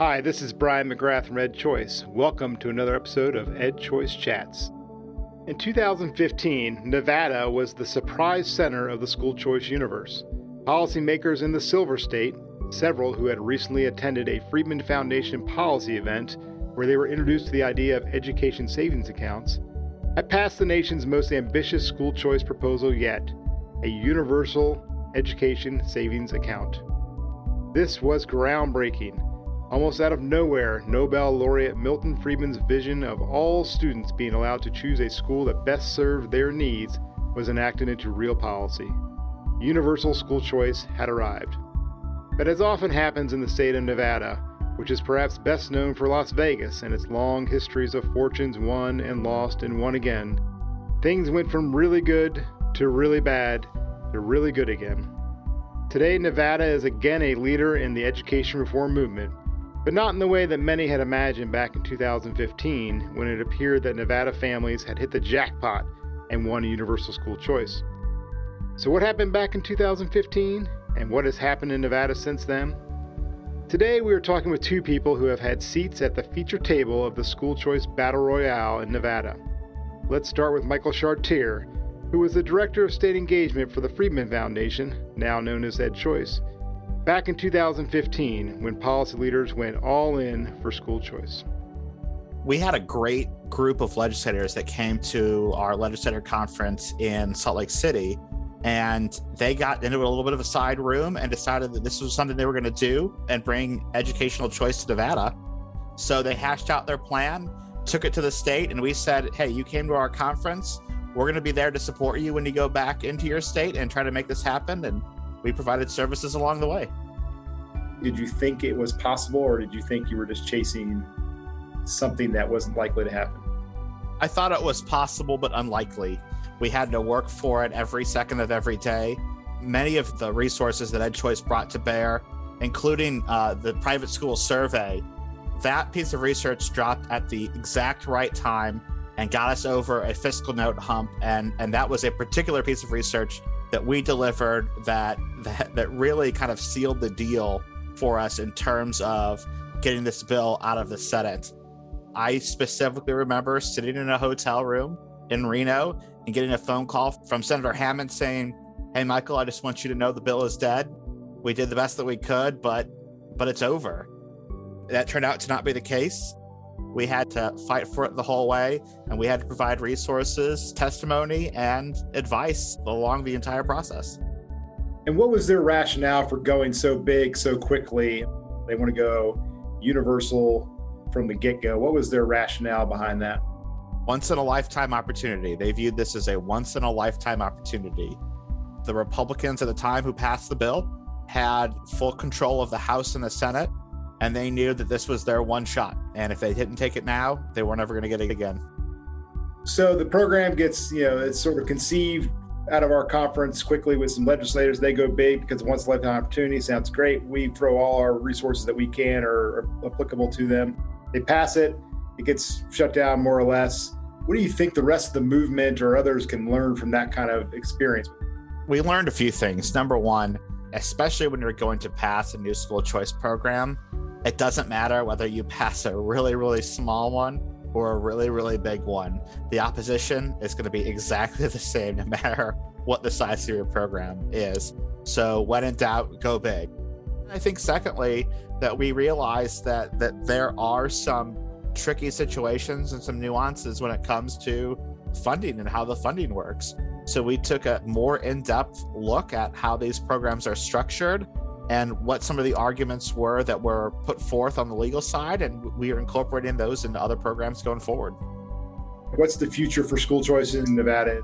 Hi, this is Brian McGrath from EdChoice. Welcome to another episode of EdChoice Chats. In 2015, Nevada was the surprise center of the school choice universe. Policymakers in the Silver State, several who had recently attended a Friedman Foundation policy event where they were introduced to the idea of education savings accounts, had passed the nation's most ambitious school choice proposal yet, a universal education savings account. This was groundbreaking. Almost out of nowhere, Nobel laureate Milton Friedman's vision of all students being allowed to choose a school that best served their needs was enacted into real policy. Universal school choice had arrived. But as often happens in the state of Nevada, which is perhaps best known for Las Vegas and its long histories of fortunes won and lost and won again, things went from really good to really bad to really good again. Today, Nevada is again a leader in the education reform movement, but not in the way that many had imagined back in 2015 when it appeared that Nevada families had hit the jackpot and won universal school choice. So what happened back in 2015 and what has happened in Nevada since then? Today we are talking with two people who have had seats at the feature table of the school choice battle royale in Nevada. Let's start with Michael Chartier, who was the Director of State Engagement for the Friedman Foundation, now known as EdChoice, back in 2015, when policy leaders went all in for school choice. We had a great group of legislators that came to our legislator conference in Salt Lake City, and they got into a little bit of a side room and decided that this was something they were going to do and bring educational choice to Nevada. So they hashed out their plan, took it to the state, and we said, hey, you came to our conference. We're going to be there to support you when you go back into your state and try to make this happen. And we provided services along the way. Did you think it was possible, or did you think you were just chasing something that wasn't likely to happen? I thought it was possible, but unlikely. We had to work for it every second of every day. Many of the resources that EdChoice brought to bear, including the private school survey, that piece of research dropped at the exact right time and got us over a fiscal note hump. And that was a particular piece of research that we delivered that really kind of sealed the deal for us in terms of getting this bill out of the Senate. I specifically remember sitting in a hotel room in Reno and getting a phone call from Senator Hammond saying, hey, Michael, I just want you to know the bill is dead. We did the best that we could, but it's over. That turned out to not be the case. We had to fight for it the whole way, and we had to provide resources, testimony, and advice along the entire process. And what was their rationale for going so big so quickly? They want to go universal from the get-go. What was their rationale behind that? Once-in-a-lifetime opportunity. They viewed this as a once-in-a-lifetime opportunity. The Republicans at the time who passed the bill had full control of the House and the Senate, and they knew that this was their one shot. And if they didn't take it now, they were never going to get it again. So the program gets, it's sort of conceived out of our conference quickly with some legislators. They go big because once a lifetime opportunity sounds great. We throw all our resources that we can are applicable to them. They pass it. It gets shut down more or less. What do you think the rest of the movement or others can learn from that kind of experience? We learned a few things. Number one, especially when you're going to pass a new school choice program, it doesn't matter whether you pass a really, really small one or a really, really big one. The opposition is going to be exactly the same no matter what the size of your program is. So when in doubt, go big. I think secondly, that we realize that there are some tricky situations and some nuances when it comes to funding and how the funding works. So we took a more in-depth look at how these programs are structured and what some of the arguments were that were put forth on the legal side, and we are incorporating those into other programs going forward. What's the future for school choice in Nevada?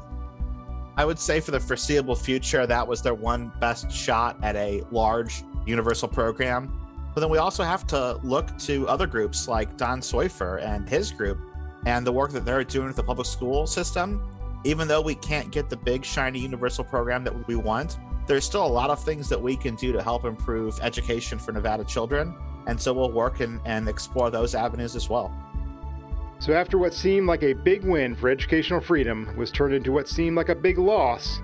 I would say for the foreseeable future, that was their one best shot at a large universal program. But then we also have to look to other groups like Don Soifer and his group and the work that they're doing with the public school system. Even though we can't get the big, shiny universal program that we want, there's still a lot of things that we can do to help improve education for Nevada children. And so we'll work and explore those avenues as well. So after what seemed like a big win for educational freedom was turned into what seemed like a big loss,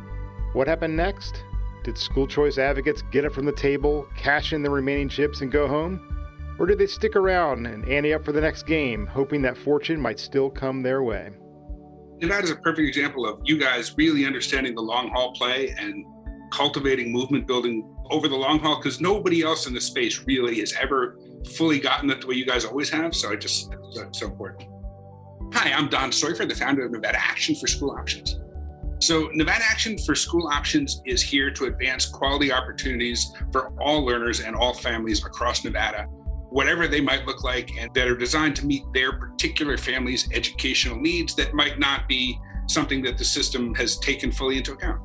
what happened next? Did school choice advocates get up from the table, cash in the remaining chips, and go home? Or do they stick around and ante up for the next game, hoping that fortune might still come their way? Nevada's a perfect example of you guys really understanding the long haul play and cultivating movement building over the long haul, because nobody else in the space really has ever fully gotten it the way you guys always have. So it's so important. Hi, I'm Don Soifer, the founder of Nevada Action for School Options. So Nevada Action for School Options is here to advance quality opportunities for all learners and all families across Nevada, whatever they might look like, and that are designed to meet their particular family's educational needs that might not be something that the system has taken fully into account.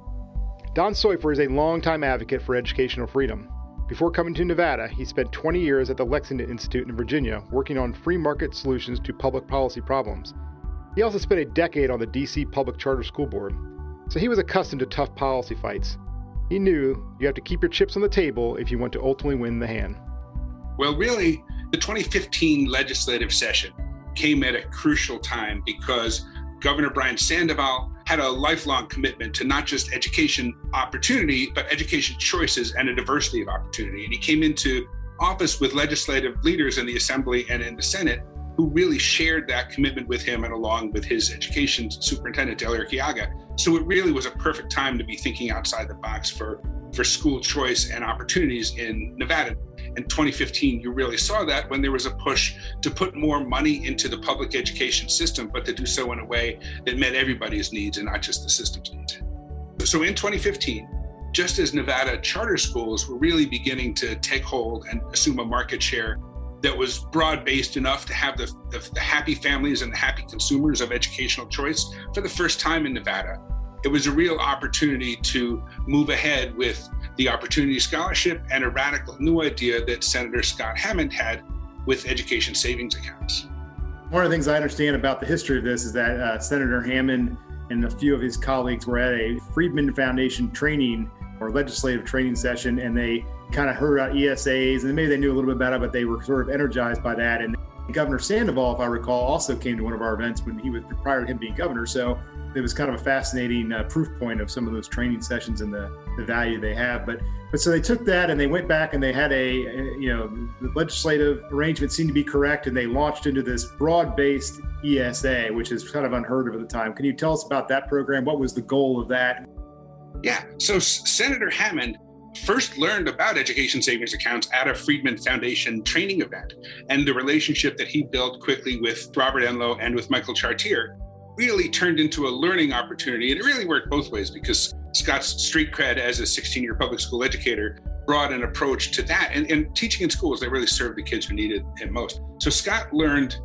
Don Soifer is a longtime advocate for educational freedom. Before coming to Nevada, he spent 20 years at the Lexington Institute in Virginia working on free market solutions to public policy problems. He also spent a decade on the D.C. Public Charter School Board. So he was accustomed to tough policy fights. He knew you have to keep your chips on the table if you want to ultimately win the hand. Well, really, the 2015 legislative session came at a crucial time because Governor Brian Sandoval had a lifelong commitment to not just education opportunity, but education choices and a diversity of opportunity. And he came into office with legislative leaders in the Assembly and in the Senate who really shared that commitment with him and along with his education superintendent, Delia Kiaga. So it really was a perfect time to be thinking outside the box for school choice and opportunities in Nevada. In 2015, you really saw that when there was a push to put more money into the public education system, but to do so in a way that met everybody's needs and not just the system's needs. So in 2015, just as Nevada charter schools were really beginning to take hold and assume a market share that was broad-based enough to have the happy families and the happy consumers of educational choice for the first time in Nevada, it was a real opportunity to move ahead with the Opportunity Scholarship and a radical new idea that Senator Scott Hammond had with education savings accounts. One of the things I understand about the history of this is that Senator Hammond and a few of his colleagues were at a Friedman Foundation training or legislative training session, and they kind of heard about ESAs, and maybe they knew a little bit about it, but they were sort of energized by that. And Governor Sandoval, if I recall, also came to one of our events when he was, prior to him being governor. So it was kind of a fascinating proof point of some of those training sessions and the value they have. But so they took that and they went back and they had the legislative arrangement seemed to be correct, and they launched into this broad-based ESA, which is kind of unheard of at the time. Can you tell us about that program? What was the goal of that? Yeah, so Senator Hammond first learned about education savings accounts at a Friedman Foundation training event, and the relationship that he built quickly with Robert Enlow and with Michael Chartier really turned into a learning opportunity. And it really worked both ways, because Scott's street cred as a 16-year public school educator brought an approach to that. And teaching in schools, they really served the kids who needed it most. So Scott learned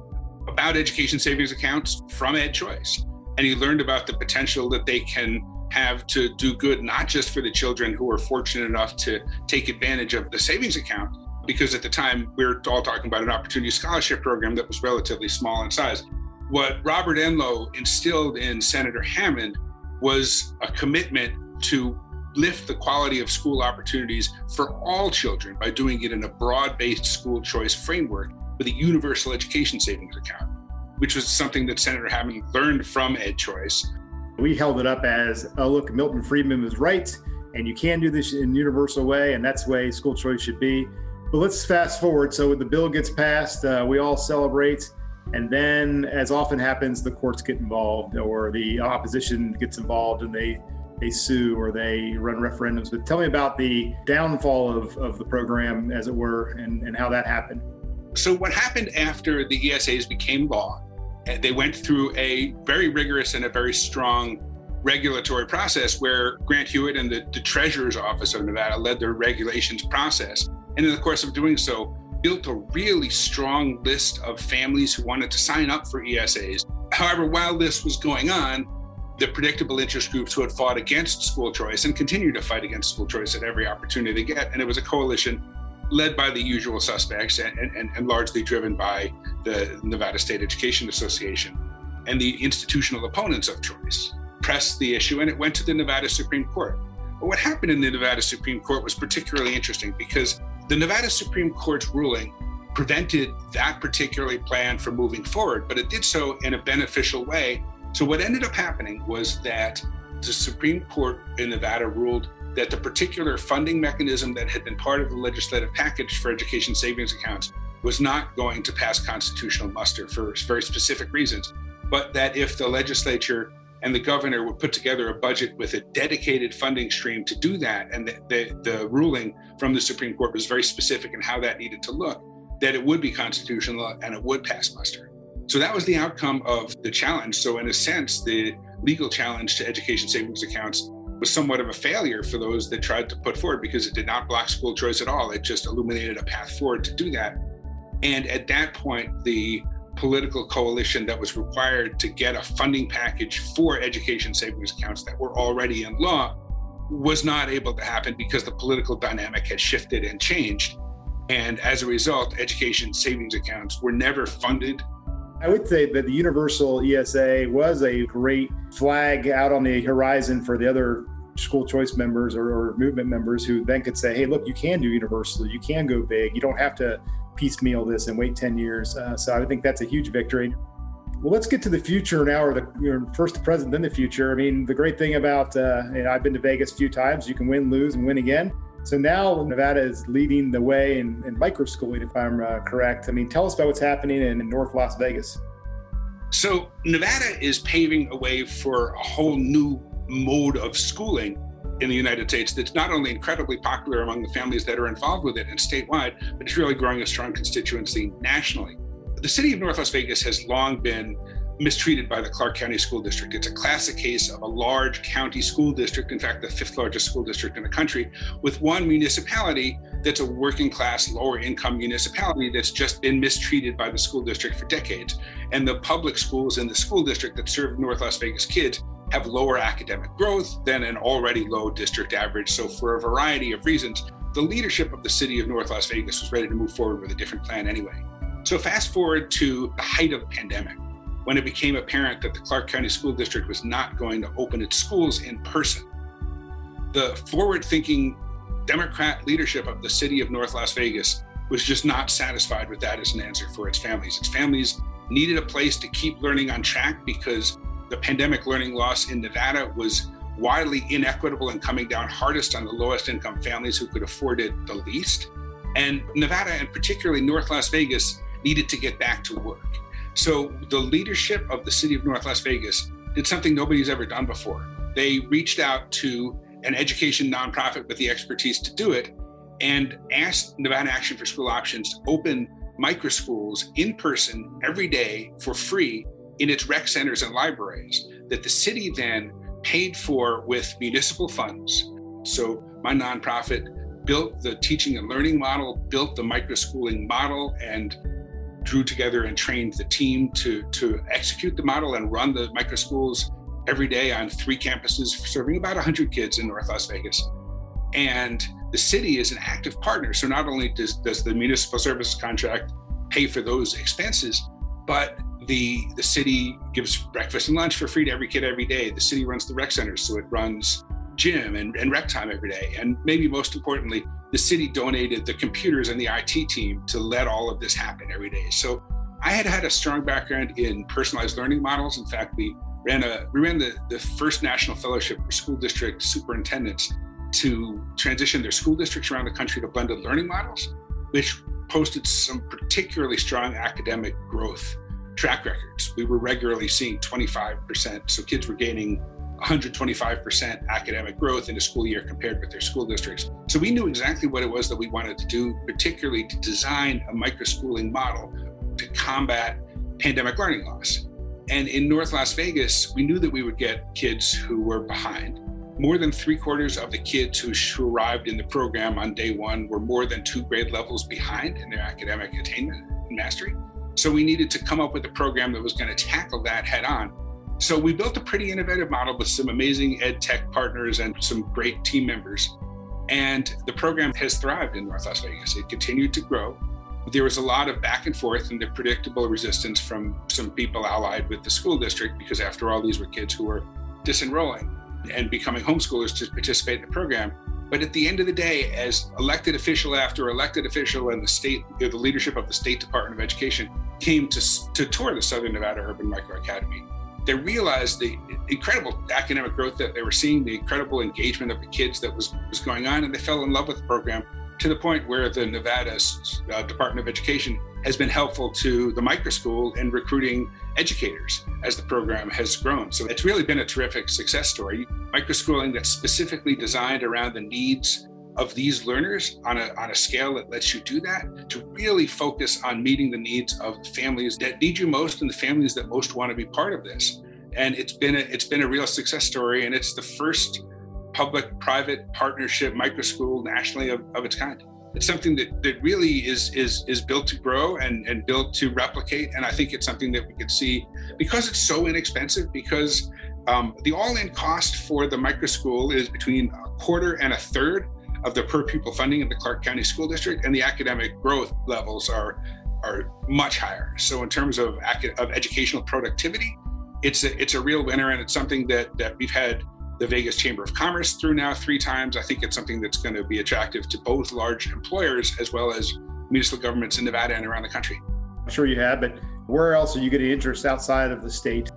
about education savings accounts from EdChoice, and he learned about the potential that they can have to do good, not just for the children who are fortunate enough to take advantage of the savings account, because at the time we were all talking about an opportunity scholarship program that was relatively small in size. What Robert Enlow instilled in Senator Hammond was a commitment to lift the quality of school opportunities for all children by doing it in a broad-based school choice framework with a universal education savings account, which was something that Senator Hammond learned from EdChoice. We held it up as, oh, look, Milton Friedman was right, and you can do this in a universal way, and that's the way school choice should be. But let's fast forward. So when the bill gets passed, we all celebrate, and then, as often happens, the courts get involved, or the opposition gets involved, and they sue, or they run referendums. But tell me about the downfall of the program, as it were, and how that happened. So what happened after the ESAs became law, they went through a very rigorous and a very strong regulatory process where Grant Hewitt and the Treasurer's Office of Nevada led their regulations process. And in the course of doing so, built a really strong list of families who wanted to sign up for ESAs. However, while this was going on, the predictable interest groups who had fought against school choice and continue to fight against school choice at every opportunity they get, and it was a coalition led by the usual suspects and largely driven by the Nevada State Education Association and the institutional opponents of choice, pressed the issue, and it went to the Nevada Supreme Court. But what happened in the Nevada Supreme Court was particularly interesting, because the Nevada Supreme Court's ruling prevented that particular plan from moving forward, but it did so in a beneficial way. So what ended up happening was that the Supreme Court in Nevada ruled that the particular funding mechanism that had been part of the legislative package for education savings accounts was not going to pass constitutional muster for very specific reasons, but that if the legislature and the governor would put together a budget with a dedicated funding stream to do that, and the ruling from the Supreme Court was very specific in how that needed to look, that it would be constitutional and it would pass muster. So that was the outcome of the challenge. So in a sense, the legal challenge to education savings accounts was somewhat of a failure for those that tried to put forward, because it did not block school choice at all. It just illuminated a path forward to do that. And at that point, the political coalition that was required to get a funding package for education savings accounts that were already in law was not able to happen because the political dynamic had shifted and changed. And as a result, education savings accounts were never funded. I would say that the universal ESA was a great flag out on the horizon for the other school choice members or movement members, who then could say, hey, look, you can do universal, you can go big, you don't have to piecemeal this and wait 10 years. So I think that's a huge victory. Well, let's get to the future now, or first the present, then the future. I mean, the great thing about, I've been to Vegas a few times, you can win, lose, and win again. So now Nevada is leading the way in micro-schooling, if I'm correct. I mean, tell us about what's happening in North Las Vegas. So Nevada is paving a way for a whole new mode of schooling in the United States that's not only incredibly popular among the families that are involved with it and statewide, but it's really growing a strong constituency nationally. The city of North Las Vegas has long been mistreated by the Clark County School District. It's a classic case of a large county school district, in fact, the 5th largest school district in the country, with one municipality that's a working class, lower income municipality that's just been mistreated by the school district for decades. And the public schools in the school district that serve North Las Vegas kids have lower academic growth than an already low district average. So for a variety of reasons, the leadership of the city of North Las Vegas was ready to move forward with a different plan anyway. So fast forward to the height of the pandemic, when it became apparent that the Clark County School District was not going to open its schools in person. The forward-thinking Democrat leadership of the city of North Las Vegas was just not satisfied with that as an answer for its families. Its families needed a place to keep learning on track, because the pandemic learning loss in Nevada was widely inequitable and coming down hardest on the lowest income families who could afford it the least. And Nevada, and particularly North Las Vegas, needed to get back to work. So the leadership of the city of North Las Vegas did something nobody's ever done before. They reached out to an education nonprofit with the expertise to do it and asked Nevada Action for School Options to open micro schools in person every day for free in its rec centers and libraries, that the city then paid for with municipal funds. So my nonprofit built the teaching and learning model, built the micro-schooling model, and drew together and trained the team to execute the model and run the micro-schools every day on 3 campuses, serving about 100 kids in North Las Vegas. And the city is an active partner. So not only does the municipal services contract pay for those expenses, but the city gives breakfast and lunch for free to every kid every day. The city runs the rec centers, so it runs gym and rec time every day. And maybe most importantly, the city donated the computers and the IT team to let all of this happen every day. So I had a strong background in personalized learning models. In fact, we ran the first national fellowship for school district superintendents to transition their school districts around the country to blended learning models, which posted some particularly strong academic growth track records. We were regularly seeing 25%. So kids were gaining 125% academic growth in a school year compared with their school districts. So we knew exactly what it was that we wanted to do, particularly to design a micro-schooling model to combat pandemic learning loss. And in North Las Vegas, we knew that we would get kids who were behind. More than 3/4 of the kids who arrived in the program on day one were more than 2 grade levels behind in their academic attainment and mastery. So we needed to come up with a program that was going to tackle that head on. So we built a pretty innovative model with some amazing ed tech partners and some great team members. And the program has thrived in North Las Vegas. It continued to grow. There was a lot of back and forth and the predictable resistance from some people allied with the school district, because after all, these were kids who were disenrolling and becoming homeschoolers to participate in the program. But at the end of the day, as elected official after elected official and the leadership of the State Department of Education came to tour the Southern Nevada Urban Micro Academy, they realized the incredible academic growth that they were seeing, the incredible engagement of the kids that was going on, and they fell in love with the program to the point where the Nevada Department of Education has been helpful to the micro school in recruiting educators as the program has grown. So it's really been a terrific success story. Micro schooling that's specifically designed around the needs of these learners on a scale that lets you do that, to really focus on meeting the needs of the families that need you most and the families that most want to be part of this. And it's been a real success story, and it's the first public-private partnership micro school nationally of its kind. It's something that really is built to grow and built to replicate. And I think it's something that we could see because it's so inexpensive, because the all-in cost for the micro school is between a quarter and a third of the per pupil funding of the Clark County School District, and the academic growth levels are much higher. So in terms of educational productivity, it's a real winner, and it's something that we've had the Vegas Chamber of Commerce through now 3 times. I think it's something that's going to be attractive to both large employers as well as municipal governments in Nevada and around the country. I'm sure you have, but where else are you getting interest outside of the state?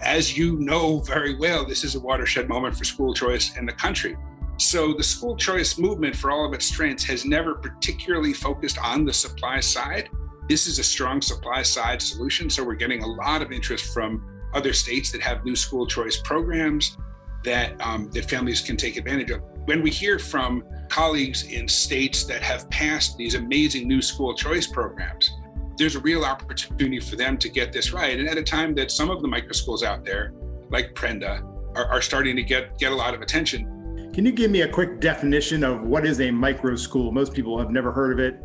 As you know very well, this is a watershed moment for school choice in the country. So the school choice movement, for all of its strengths, has never particularly focused on the supply side. This is a strong supply side solution. So we're getting a lot of interest from other states that have new school choice programs that families can take advantage of. When we hear from colleagues in states that have passed these amazing new school choice programs, there's a real opportunity for them to get this right. And at a time that some of the micro schools out there, like Prenda, are starting to get a lot of attention. Can you give me a quick definition of what is a micro school? Most people have never heard of it.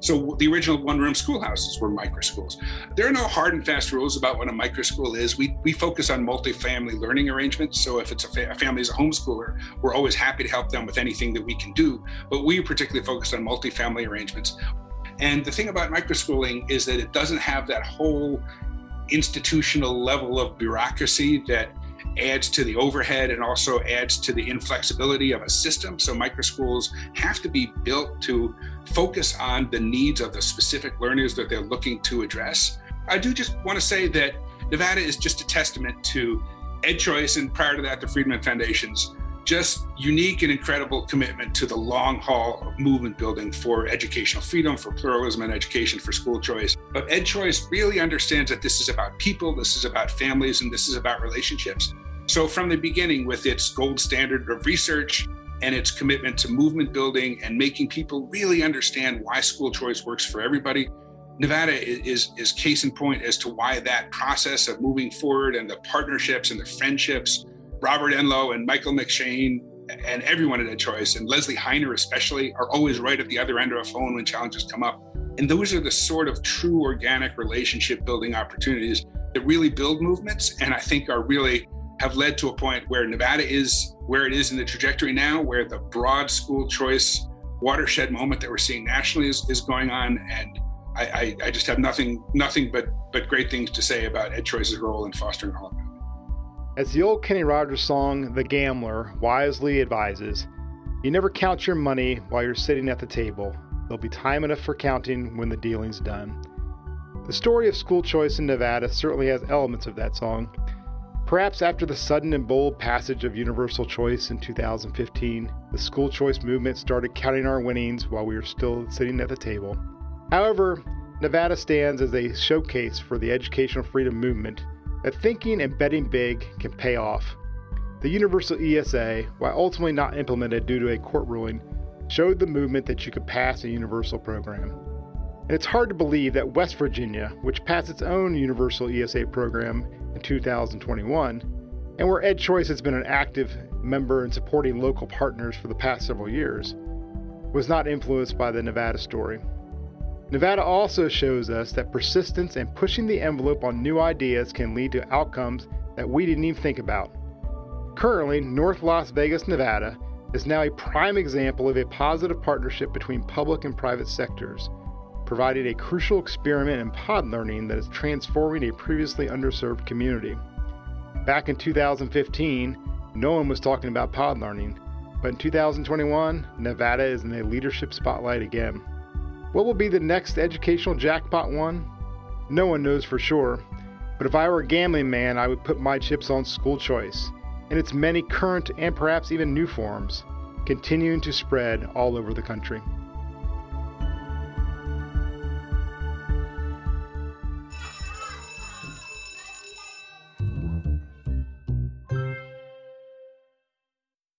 So the original one-room schoolhouses were micro schools. There are no hard and fast rules about what a micro school is. We focus on multi-family learning arrangements. So if it's a family is a homeschooler, we're always happy to help them with anything that we can do. But we particularly focus on multi-family arrangements. And the thing about micro schooling is that it doesn't have that whole institutional level of bureaucracy that adds to the overhead and also adds to the inflexibility of a system. So micro schools have to be built to focus on the needs of the specific learners that they're looking to address. I do just want to say that Nevada is just a testament to EdChoice, and prior to that, the Friedman Foundation's just unique and incredible commitment to the long haul of movement building for educational freedom, for pluralism in education, for school choice. But EdChoice really understands that this is about people, this is about families, and this is about relationships. So from the beginning, with its gold standard of research and its commitment to movement building and making people really understand why school choice works for everybody, Nevada is case in point as to why that process of moving forward and the partnerships and the friendships, Robert Enlow and Michael McShane and everyone at EdChoice, and Leslie Hiner especially, are always right at the other end of a phone when challenges come up. And those are the sort of true organic relationship building opportunities that really build movements, and I think are really have led to a point where Nevada is where it is in the trajectory now, where the broad school choice watershed moment that we're seeing nationally is going on. And I just have nothing but great things to say about EdChoice's role in fostering all of that. As the old Kenny Rogers song, The Gambler, wisely advises, you never count your money while you're sitting at the table. There'll be time enough for counting when the dealing's done. The story of school choice in Nevada certainly has elements of that song. Perhaps after the sudden and bold passage of universal choice in 2015, the school choice movement started counting our winnings while we were still sitting at the table. However, Nevada stands as a showcase for the educational freedom movement, that thinking and betting big can pay off. The universal ESA, while ultimately not implemented due to a court ruling, showed the movement that you could pass a universal program. And it's hard to believe that West Virginia, which passed its own universal ESA program in 2021, and where EdChoice has been an active member in supporting local partners for the past several years, was not influenced by the Nevada story. Nevada also shows us that persistence and pushing the envelope on new ideas can lead to outcomes that we didn't even think about. Currently, North Las Vegas, Nevada is now a prime example of a positive partnership between public and private sectors, providing a crucial experiment in pod learning that is transforming a previously underserved community. Back in 2015, no one was talking about pod learning, but in 2021, Nevada is in the leadership spotlight again. What will be the next educational jackpot one? No one knows for sure, but if I were a gambling man, I would put my chips on school choice in its many current and perhaps even new forms, continuing to spread all over the country.